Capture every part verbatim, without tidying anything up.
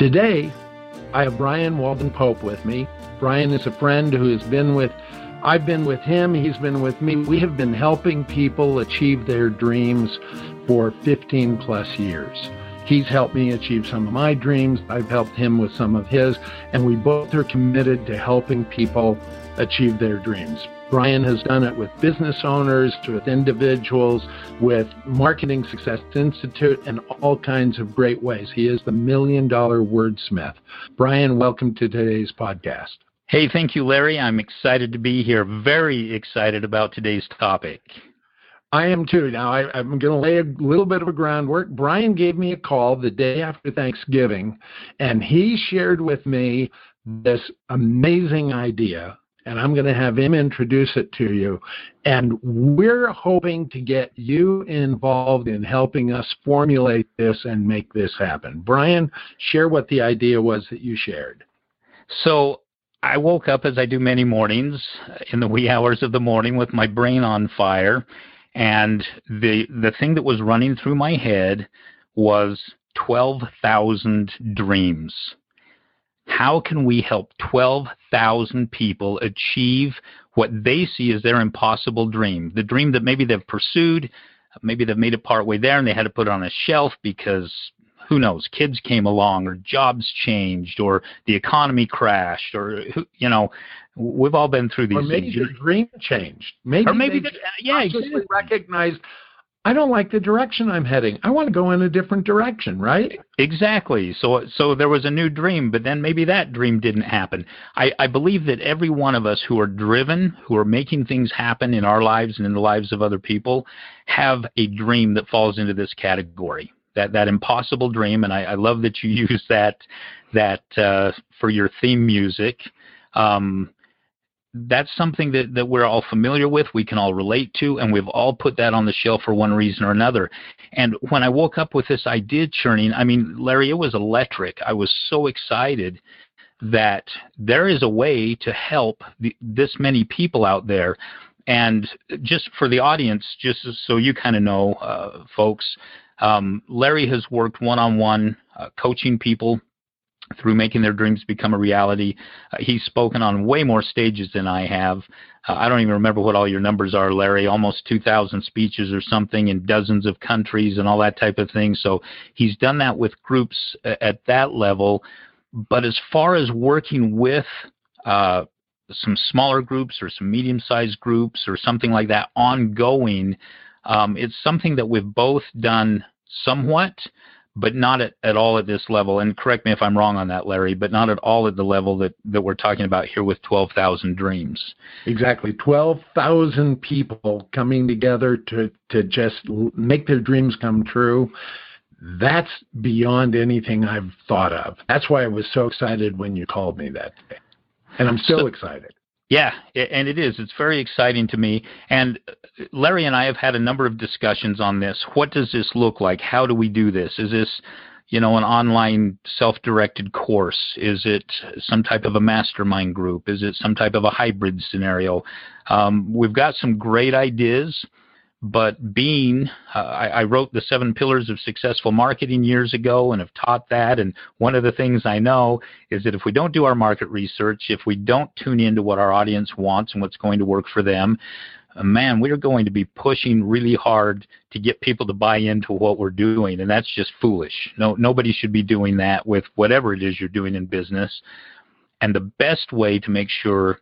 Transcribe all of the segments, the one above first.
Today, I have Bryan Waldon Pope with me. Bryan is a friend who has been with, I've been with him, he's been with me. We have been helping people achieve their dreams for fifteen plus years. He's helped me achieve some of my dreams. I've helped him with some of his, and we both are committed to helping people achieve their dreams. Bryan has done it with business owners, with individuals, with Marketing Success Institute, and all kinds of great ways. He is the Million Dollar Wordsmith. Bryan, welcome to today's podcast. Hey, thank you, Larry. I'm excited to be here. Very excited about today's topic. I am too. Now, I, I'm going to lay a little bit of a groundwork. Bryan gave me a call the day after Thanksgiving, and he shared with me this amazing idea, and I'm going to have him introduce it to you. And we're hoping to get you involved in helping us formulate this and make this happen. Bryan, share what the idea was that you shared. So I woke up, as I do many mornings, in the wee hours of the morning with my brain on fire. And the the thing that was running through my head was twelve thousand dreams. How can we help twelve thousand people achieve what they see as their impossible dream? The dream that maybe they've pursued, maybe they've made it partway there and they had to put it on a shelf because, who knows, kids came along or jobs changed or the economy crashed or, you know, we've all been through these things. Or maybe things. The dream changed. Maybe or maybe they the, yeah, exactly. recognized, I don't like the direction I'm heading. I want to go in a different direction, right? Exactly. So so there was a new dream, but then maybe that dream didn't happen. I, I believe that every one of us who are driven, who are making things happen in our lives and in the lives of other people, have a dream that falls into this category. That that impossible dream, and I, I love that you use that that uh, for your theme music. Um, that's something that, that we're all familiar with, we can all relate to, and we've all put that on the shelf for one reason or another. And when I woke up with this idea churning, I mean, Larry, it was electric. I was so excited that there is a way to help the, this many people out there. And just for the audience, just so you kind of know, uh, folks, Um, Larry has worked one-on-one uh, coaching people through making their dreams become a reality. Uh, he's spoken on way more stages than I have. Uh, I don't even remember what all your numbers are, Larry, almost two thousand speeches or something in dozens of countries and all that type of thing. So he's done that with groups at that level. But as far as working with uh, some smaller groups or some medium-sized groups or something like that ongoing, Um, it's something that we've both done somewhat, but not at, at all at this level. And correct me if I'm wrong on that, Larry, but not at all at the level that, that we're talking about here with twelve thousand dreams. Exactly. twelve thousand people coming together to, to just make their dreams come true. That's beyond anything I've thought of. That's why I was so excited when you called me that day. And I'm still so excited. Yeah, and it is. It's very exciting to me. And Larry and I have had a number of discussions on this. What does this look like? How do we do this? Is this, you know, an online self-directed course? Is it some type of a mastermind group? Is it some type of a hybrid scenario? Um, we've got some great ideas, but being, uh, I, I wrote the seven pillars of successful marketing years ago and have taught that. And one of the things I know is that if we don't do our market research, if we don't tune into what our audience wants and what's going to work for them, uh, man, we're going to be pushing really hard to get people to buy into what we're doing. And that's just foolish. No, nobody should be doing that with whatever it is you're doing in business. And the best way to make sure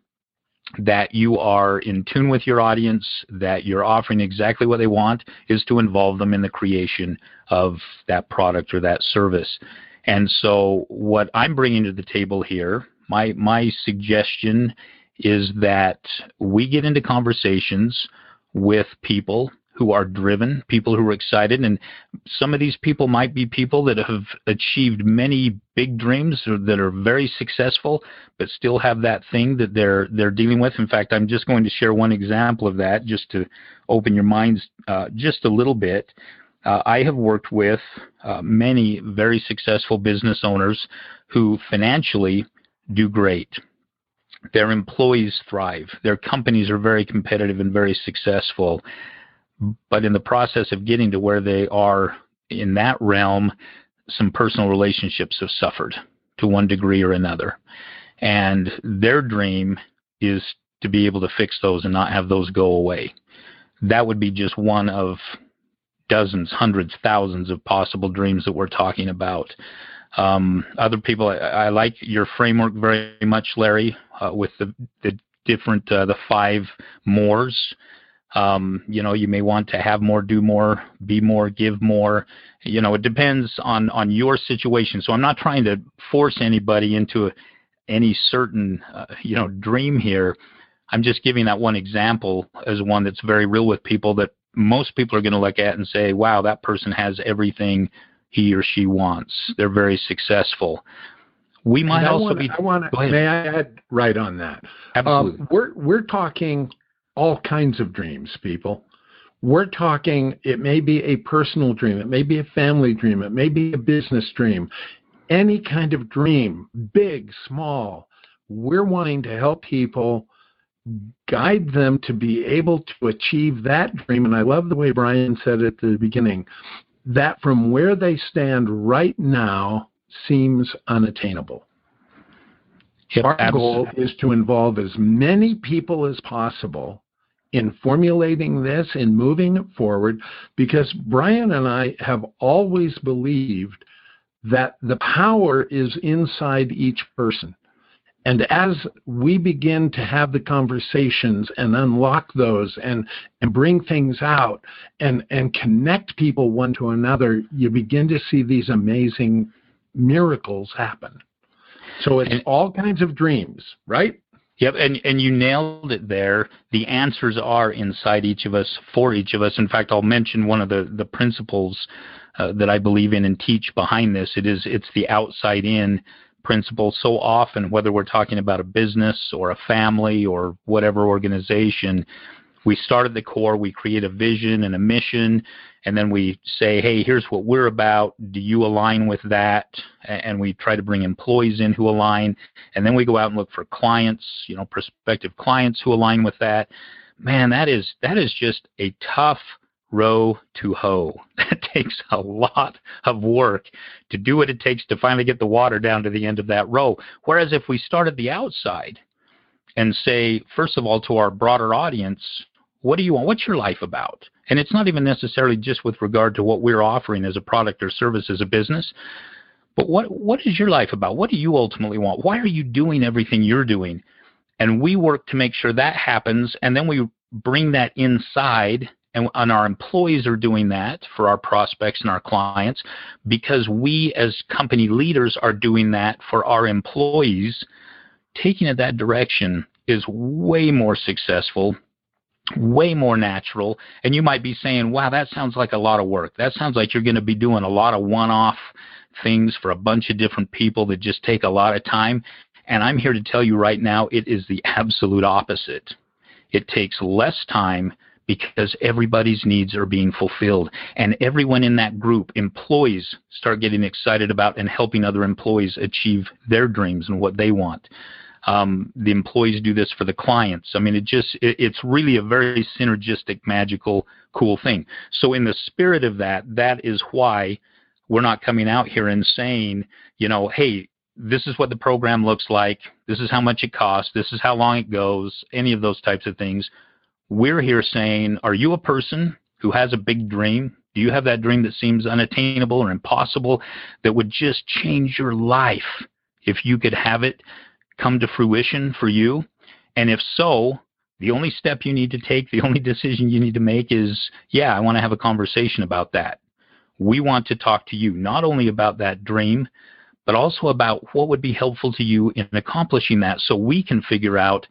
that you are in tune with your audience, that you're offering exactly what they want, is to involve them in the creation of that product or that service. And so what I'm bringing to the table here, my my suggestion is that we get into conversations with people who are driven, people who are excited, and some of these people might be people that have achieved many big dreams or that are very successful, but still have that thing that they're they're dealing with. In fact, I'm just going to share one example of that just to open your minds uh, just a little bit. Uh, I have worked with uh, many very successful business owners who financially do great. Their employees thrive. Their companies are very competitive and very successful. But in the process of getting to where they are in that realm, some personal relationships have suffered to one degree or another. And their dream is to be able to fix those and not have those go away. That would be just one of dozens, hundreds, thousands of possible dreams that we're talking about. Um, other people, I, I like your framework very much, Larry, uh, with the, the different, uh, the five mores. Um, you know, you may want to have more, do more, be more, give more. You know, it depends on, on your situation. So I'm not trying to force anybody into a, any certain, uh, you know, dream here. I'm just giving that one example as one that's very real with people that most people are going to look at and say, wow, that person has everything he or she wants. They're very successful. We might I also wanna, be. I wanna, may I add right on that? Absolutely. Um, we're we're talking all kinds of dreams, people. We're talking. It may be a personal dream. It may be a family dream. It may be a business dream. Any kind of dream, big, small. We're wanting to help people, guide them to be able to achieve that dream. And I love the way Bryan said at the beginning, that from where they stand right now seems unattainable. Yep, Our absolutely. goal is to involve as many people as possible in formulating this and moving it forward, because Bryan and I have always believed that the power is inside each person. And as we begin to have the conversations and unlock those and, and bring things out and, and connect people one to another, you begin to see these amazing miracles happen. So it's and, all kinds of dreams, right? Yep, and, and you nailed it there. The answers are inside each of us, for each of us. In fact, I'll mention one of the, the principles uh, that I believe in and teach behind this. It is, it's the outside in principle. So often, whether we're talking about a business or a family or whatever organization, we start at the core, we create a vision and a mission, and then we say, hey, here's what we're about. Do you align with that? And we try to bring employees in who align, and then we go out and look for clients, you know, prospective clients who align with that. Man, that is that is just a tough row to hoe. That takes a lot of work to do what it takes to finally get the water down to the end of that row. Whereas if we start at the outside and say, first of all, to our broader audience, what do you want? What's your life about? And it's not even necessarily just with regard to what we're offering as a product or service as a business, but what what is your life about? What do you ultimately want? Why are you doing everything you're doing? And we work to make sure that happens, and then we bring that inside. And, and our employees are doing that for our prospects and our clients, because we as company leaders are doing that for our employees. Taking it that direction is way more successful, way more natural. And you might be saying, wow, that sounds like a lot of work. That sounds like you're going to be doing a lot of one-off things for a bunch of different people that just take a lot of time. And I'm here to tell you right now, it is the absolute opposite. It takes less time, because everybody's needs are being fulfilled, and everyone in that group, employees, start getting excited about and helping other employees achieve their dreams and what they want. Um, the employees do this for the clients. I mean, it just, it, it's really a very synergistic, magical, cool thing. So in the spirit of that, that is why we're not coming out here and saying, you know, hey, this is what the program looks like. This is how much it costs. This is how long it goes, any of those types of things. We're here saying, are you a person who has a big dream? Do you have that dream that seems unattainable or impossible that would just change your life if you could have it come to fruition for you? And if so, the only step you need to take, the only decision you need to make is, yeah, I want to have a conversation about that. We want to talk to you not only about that dream, but also about what would be helpful to you in accomplishing that, so we can figure out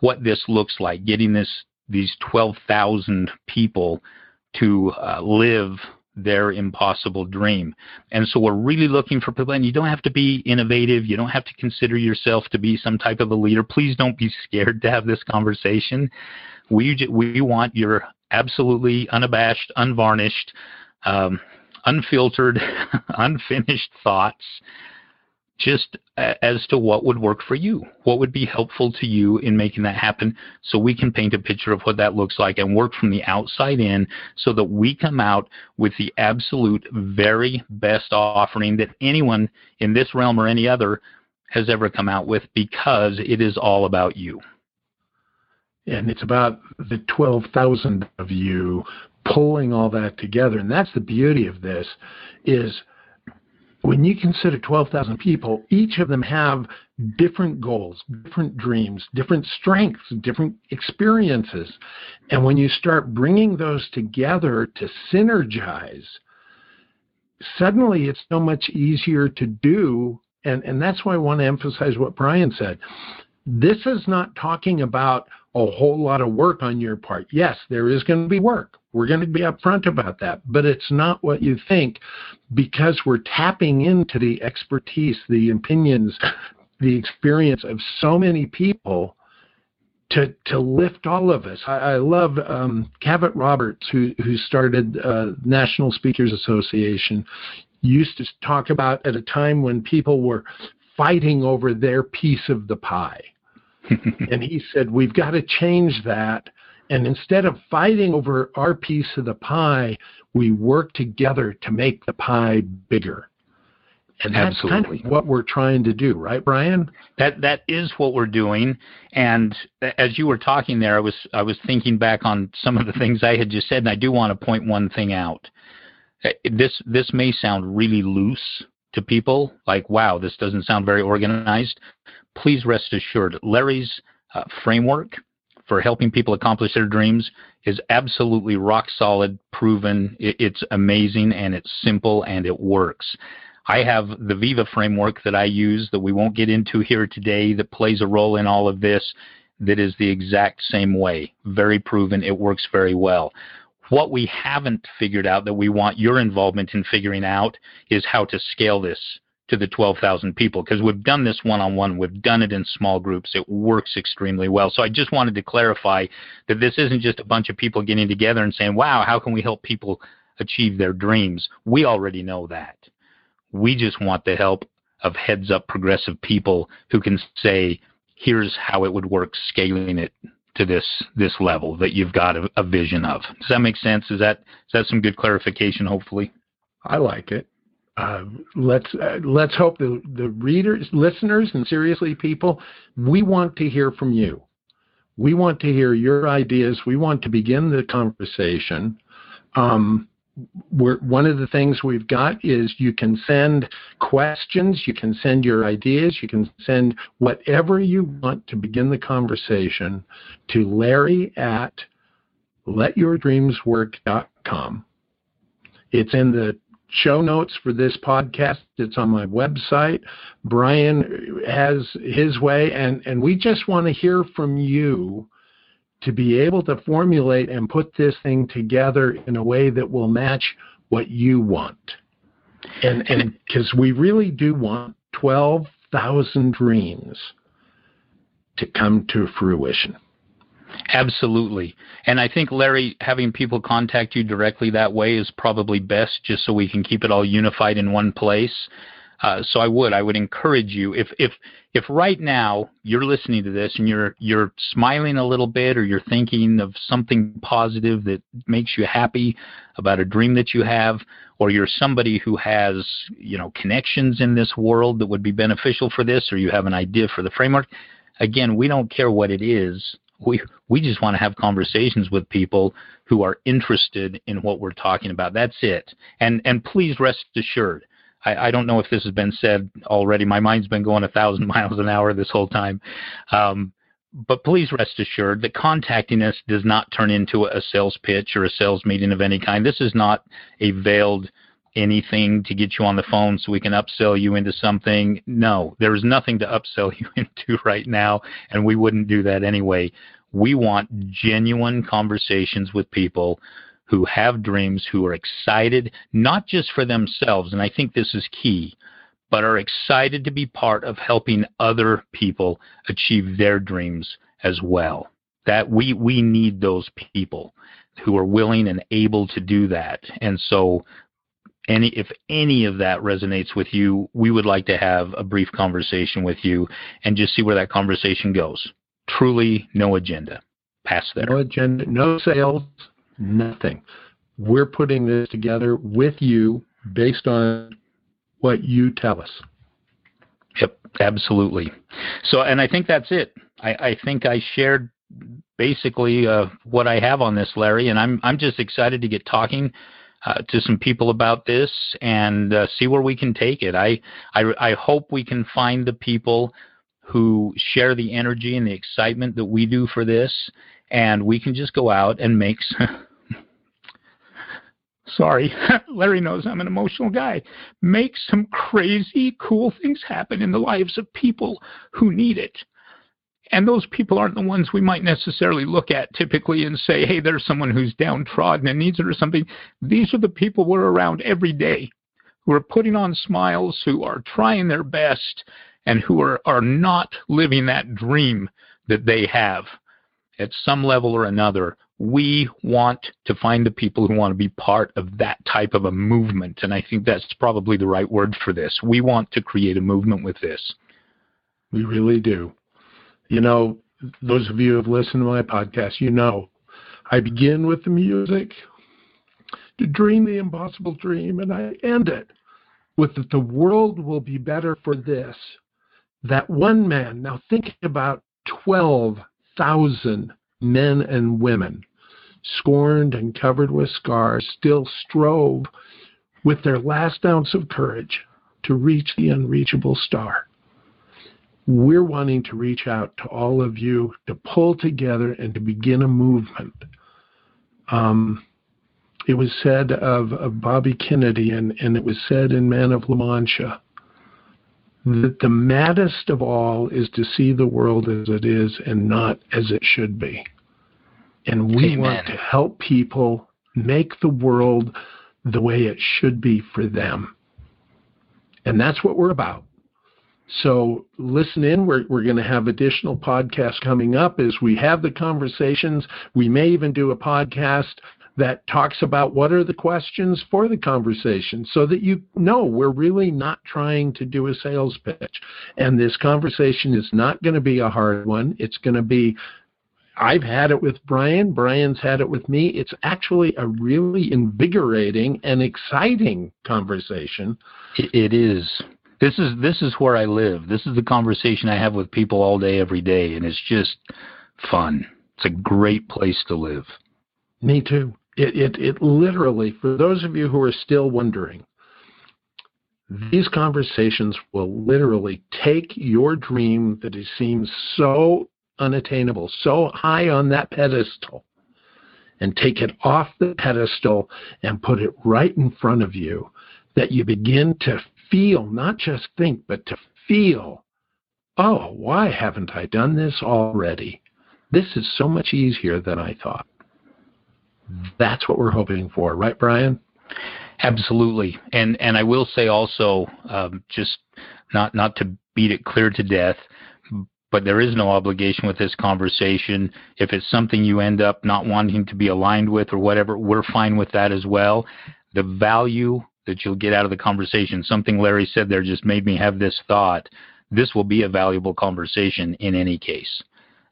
what this looks like, getting this these twelve thousand people to uh, live their impossible dream. And so we're really looking for people, and you don't have to be innovative. You don't have to consider yourself to be some type of a leader. Please don't be scared to have this conversation. We, we want your absolutely unabashed, unvarnished, um, unfiltered, unfinished thoughts just as to what would work for you, what would be helpful to you in making that happen, so we can paint a picture of what that looks like and work from the outside in so that we come out with the absolute very best offering that anyone in this realm or any other has ever come out with, because it is all about you. And it's about the twelve thousand of you pulling all that together. And that's the beauty of this, is when you consider twelve thousand people, each of them have different goals, different dreams, different strengths, different experiences. And when you start bringing those together to synergize, suddenly it's so much easier to do. And, and that's why I want to emphasize what Bryan said. This is not talking about a whole lot of work on your part. Yes, there is going to be work. We're going to be upfront about that, but it's not what you think, because we're tapping into the expertise, the opinions, the experience of so many people to to lift all of us. I, I love um, Cavett Roberts, who, who started uh, National Speakers Association, used to talk about at a time when people were fighting over their piece of the pie. And he said, we've got to change that. And instead of fighting over our piece of the pie, we work together to make the pie bigger. And that's Absolutely. Kind of what we're trying to do, right, Bryan? That that is what we're doing. And as you were talking there, I was I was thinking back on some of the things I had just said, and I do want to point one thing out. This this may sound really loose to people, like, wow, this doesn't sound very organized. Please rest assured, Larry's uh, framework for helping people accomplish their dreams is absolutely rock solid, proven. It, it's amazing, and it's simple, and it works. I have the Viva framework that I use that we won't get into here today that plays a role in all of this, that is the exact same way. Very proven. It works very well. What we haven't figured out that we want your involvement in figuring out is how to scale this to the twelve thousand people, because we've done this one-on-one, we've done it in small groups, it works extremely well. So I just wanted to clarify that this isn't just a bunch of people getting together and saying, wow, how can we help people achieve their dreams? We already know that. We just want the help of heads-up progressive people who can say, here's how it would work scaling it to this this level that you've got a, a vision of. Does that make sense? Is that is that some good clarification, hopefully? I like it. Uh, let's uh, let's hope the, the readers, listeners, and seriously, people, we want to hear from you. We want to hear your ideas. We want to begin the conversation. Um, we're, one of the things we've got is you can send questions, you can send your ideas, you can send whatever you want to begin the conversation to Larry at Let Your Dreams Work dot com. It's in the show notes for this podcast. It's on my website. Bryan has his way, and, and we just want to hear from you to be able to formulate and put this thing together in a way that will match what you want. And and because we really do want twelve thousand dreams to come to fruition. Absolutely. And I think, Larry, having people contact you directly that way is probably best, just so we can keep it all unified in one place. Uh, so I would, I would encourage you, if, if, if right now you're listening to this and you're, you're smiling a little bit, or you're thinking of something positive that makes you happy about a dream that you have, or you're somebody who has, you know, connections in this world that would be beneficial for this, or you have an idea for the framework, again, we don't care what it is. We we just want to have conversations with people who are interested in what we're talking about. That's it. And and please rest assured, I, I don't know if this has been said already. My mind's been going a thousand miles an hour this whole time. Um, but please rest assured that contacting us does not turn into a sales pitch or a sales meeting of any kind. This is not a veiled anything to get you on the phone so we can upsell you into something. No, there is nothing to upsell you into right now, and we wouldn't do that anyway. We want genuine conversations with people who have dreams, who are excited, not just for themselves, and I think this is key, but are excited to be part of helping other people achieve their dreams as well. That we, we need those people who are willing and able to do that. And so any, if any of that resonates with you, we would like to have a brief conversation with you and just see where that conversation goes. Truly no agenda. Pass there. No agenda, no sales, nothing. We're putting this together with you based on what you tell us. Yep, absolutely. So, and I think that's it. I, I think I shared basically uh, what I have on this, Larry, and I'm I'm just excited to get talking uh, to some people about this and uh, see where we can take it. I, I I hope we can find the people who share the energy and the excitement that we do for this, and we can just go out and make some Sorry, Larry knows I'm an emotional guy. Make some crazy, cool things happen in the lives of people who need it. And those people aren't the ones we might necessarily look at typically and say, hey, there's someone who's downtrodden and needs it or something. These are the people we're around every day who are putting on smiles, who are trying their best, and who are, are not living that dream that they have at some level or another. We want to find the people who want to be part of that type of a movement, and I think that's probably the right word for this. We want to create a movement with this. We really do. You know, those of you who have listened to my podcast, you know, I begin with the music to dream the impossible dream, and I end it with that the world will be better for this. That one man, now think about twelve thousand men and women, scorned and covered with scars, still strove with their last ounce of courage to reach the unreachable star. We're wanting to reach out to all of you to pull together and to begin a movement. Um, it was said of, of Bobby Kennedy, and, and it was said in Man of La Mancha, that the maddest of all is to see the world as it is and not as it should be. And we Amen. Want to help people make the world the way it should be for them. And that's what we're about. So listen in. We're, we're going to have additional podcasts coming up as we have the conversations. We may even do a podcast that talks about what are the questions for the conversation so that you know we're really not trying to do a sales pitch. And this conversation is not going to be a hard one. It's going to be, I've had it with Bryan, Bryan's had it with me. It's actually a really invigorating and exciting conversation. It is. This is, this is where I live. This is the conversation I have with people all day, every day, and it's just fun. It's a great place to live. Me too. It, it it literally, for those of you who are still wondering, these conversations will literally take your dream that seems so unattainable, so high on that pedestal, and take it off the pedestal and put it right in front of you, that you begin to feel, not just think, but to feel, oh, why haven't I done this already? This is so much easier than I thought. That's what we're hoping for, right, Bryan? Absolutely. And and I will say also, um, just not not to beat it clear to death, but there is no obligation with this conversation. If it's something you end up not wanting to be aligned with or whatever, we're fine with that as well. The value that you'll get out of the conversation, something Larry said there just made me have this thought. This will be a valuable conversation in any case.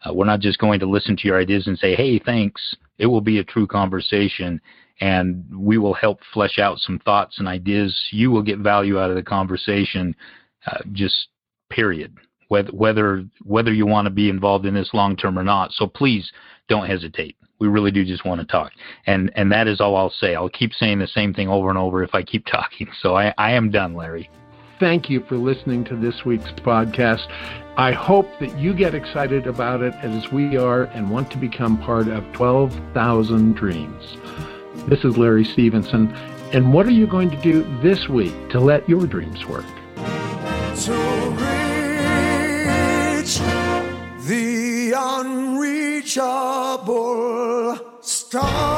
Uh, we're not just going to listen to your ideas and say, hey, thanks. It will be a true conversation, and we will help flesh out some thoughts and ideas. You will get value out of the conversation, uh, just period, whether, whether, whether you want to be involved in this long-term or not. So please don't hesitate. We really do just want to talk. And, and that is all I'll say. I'll keep saying the same thing over and over if I keep talking. So I, I am done, Larry. Thank you for listening to this week's podcast. I hope that you get excited about it as we are and want to become part of twelve thousand dreams. This is Larry Stevenson. And what are you going to do this week to let your dreams work? To reach the unreachable star.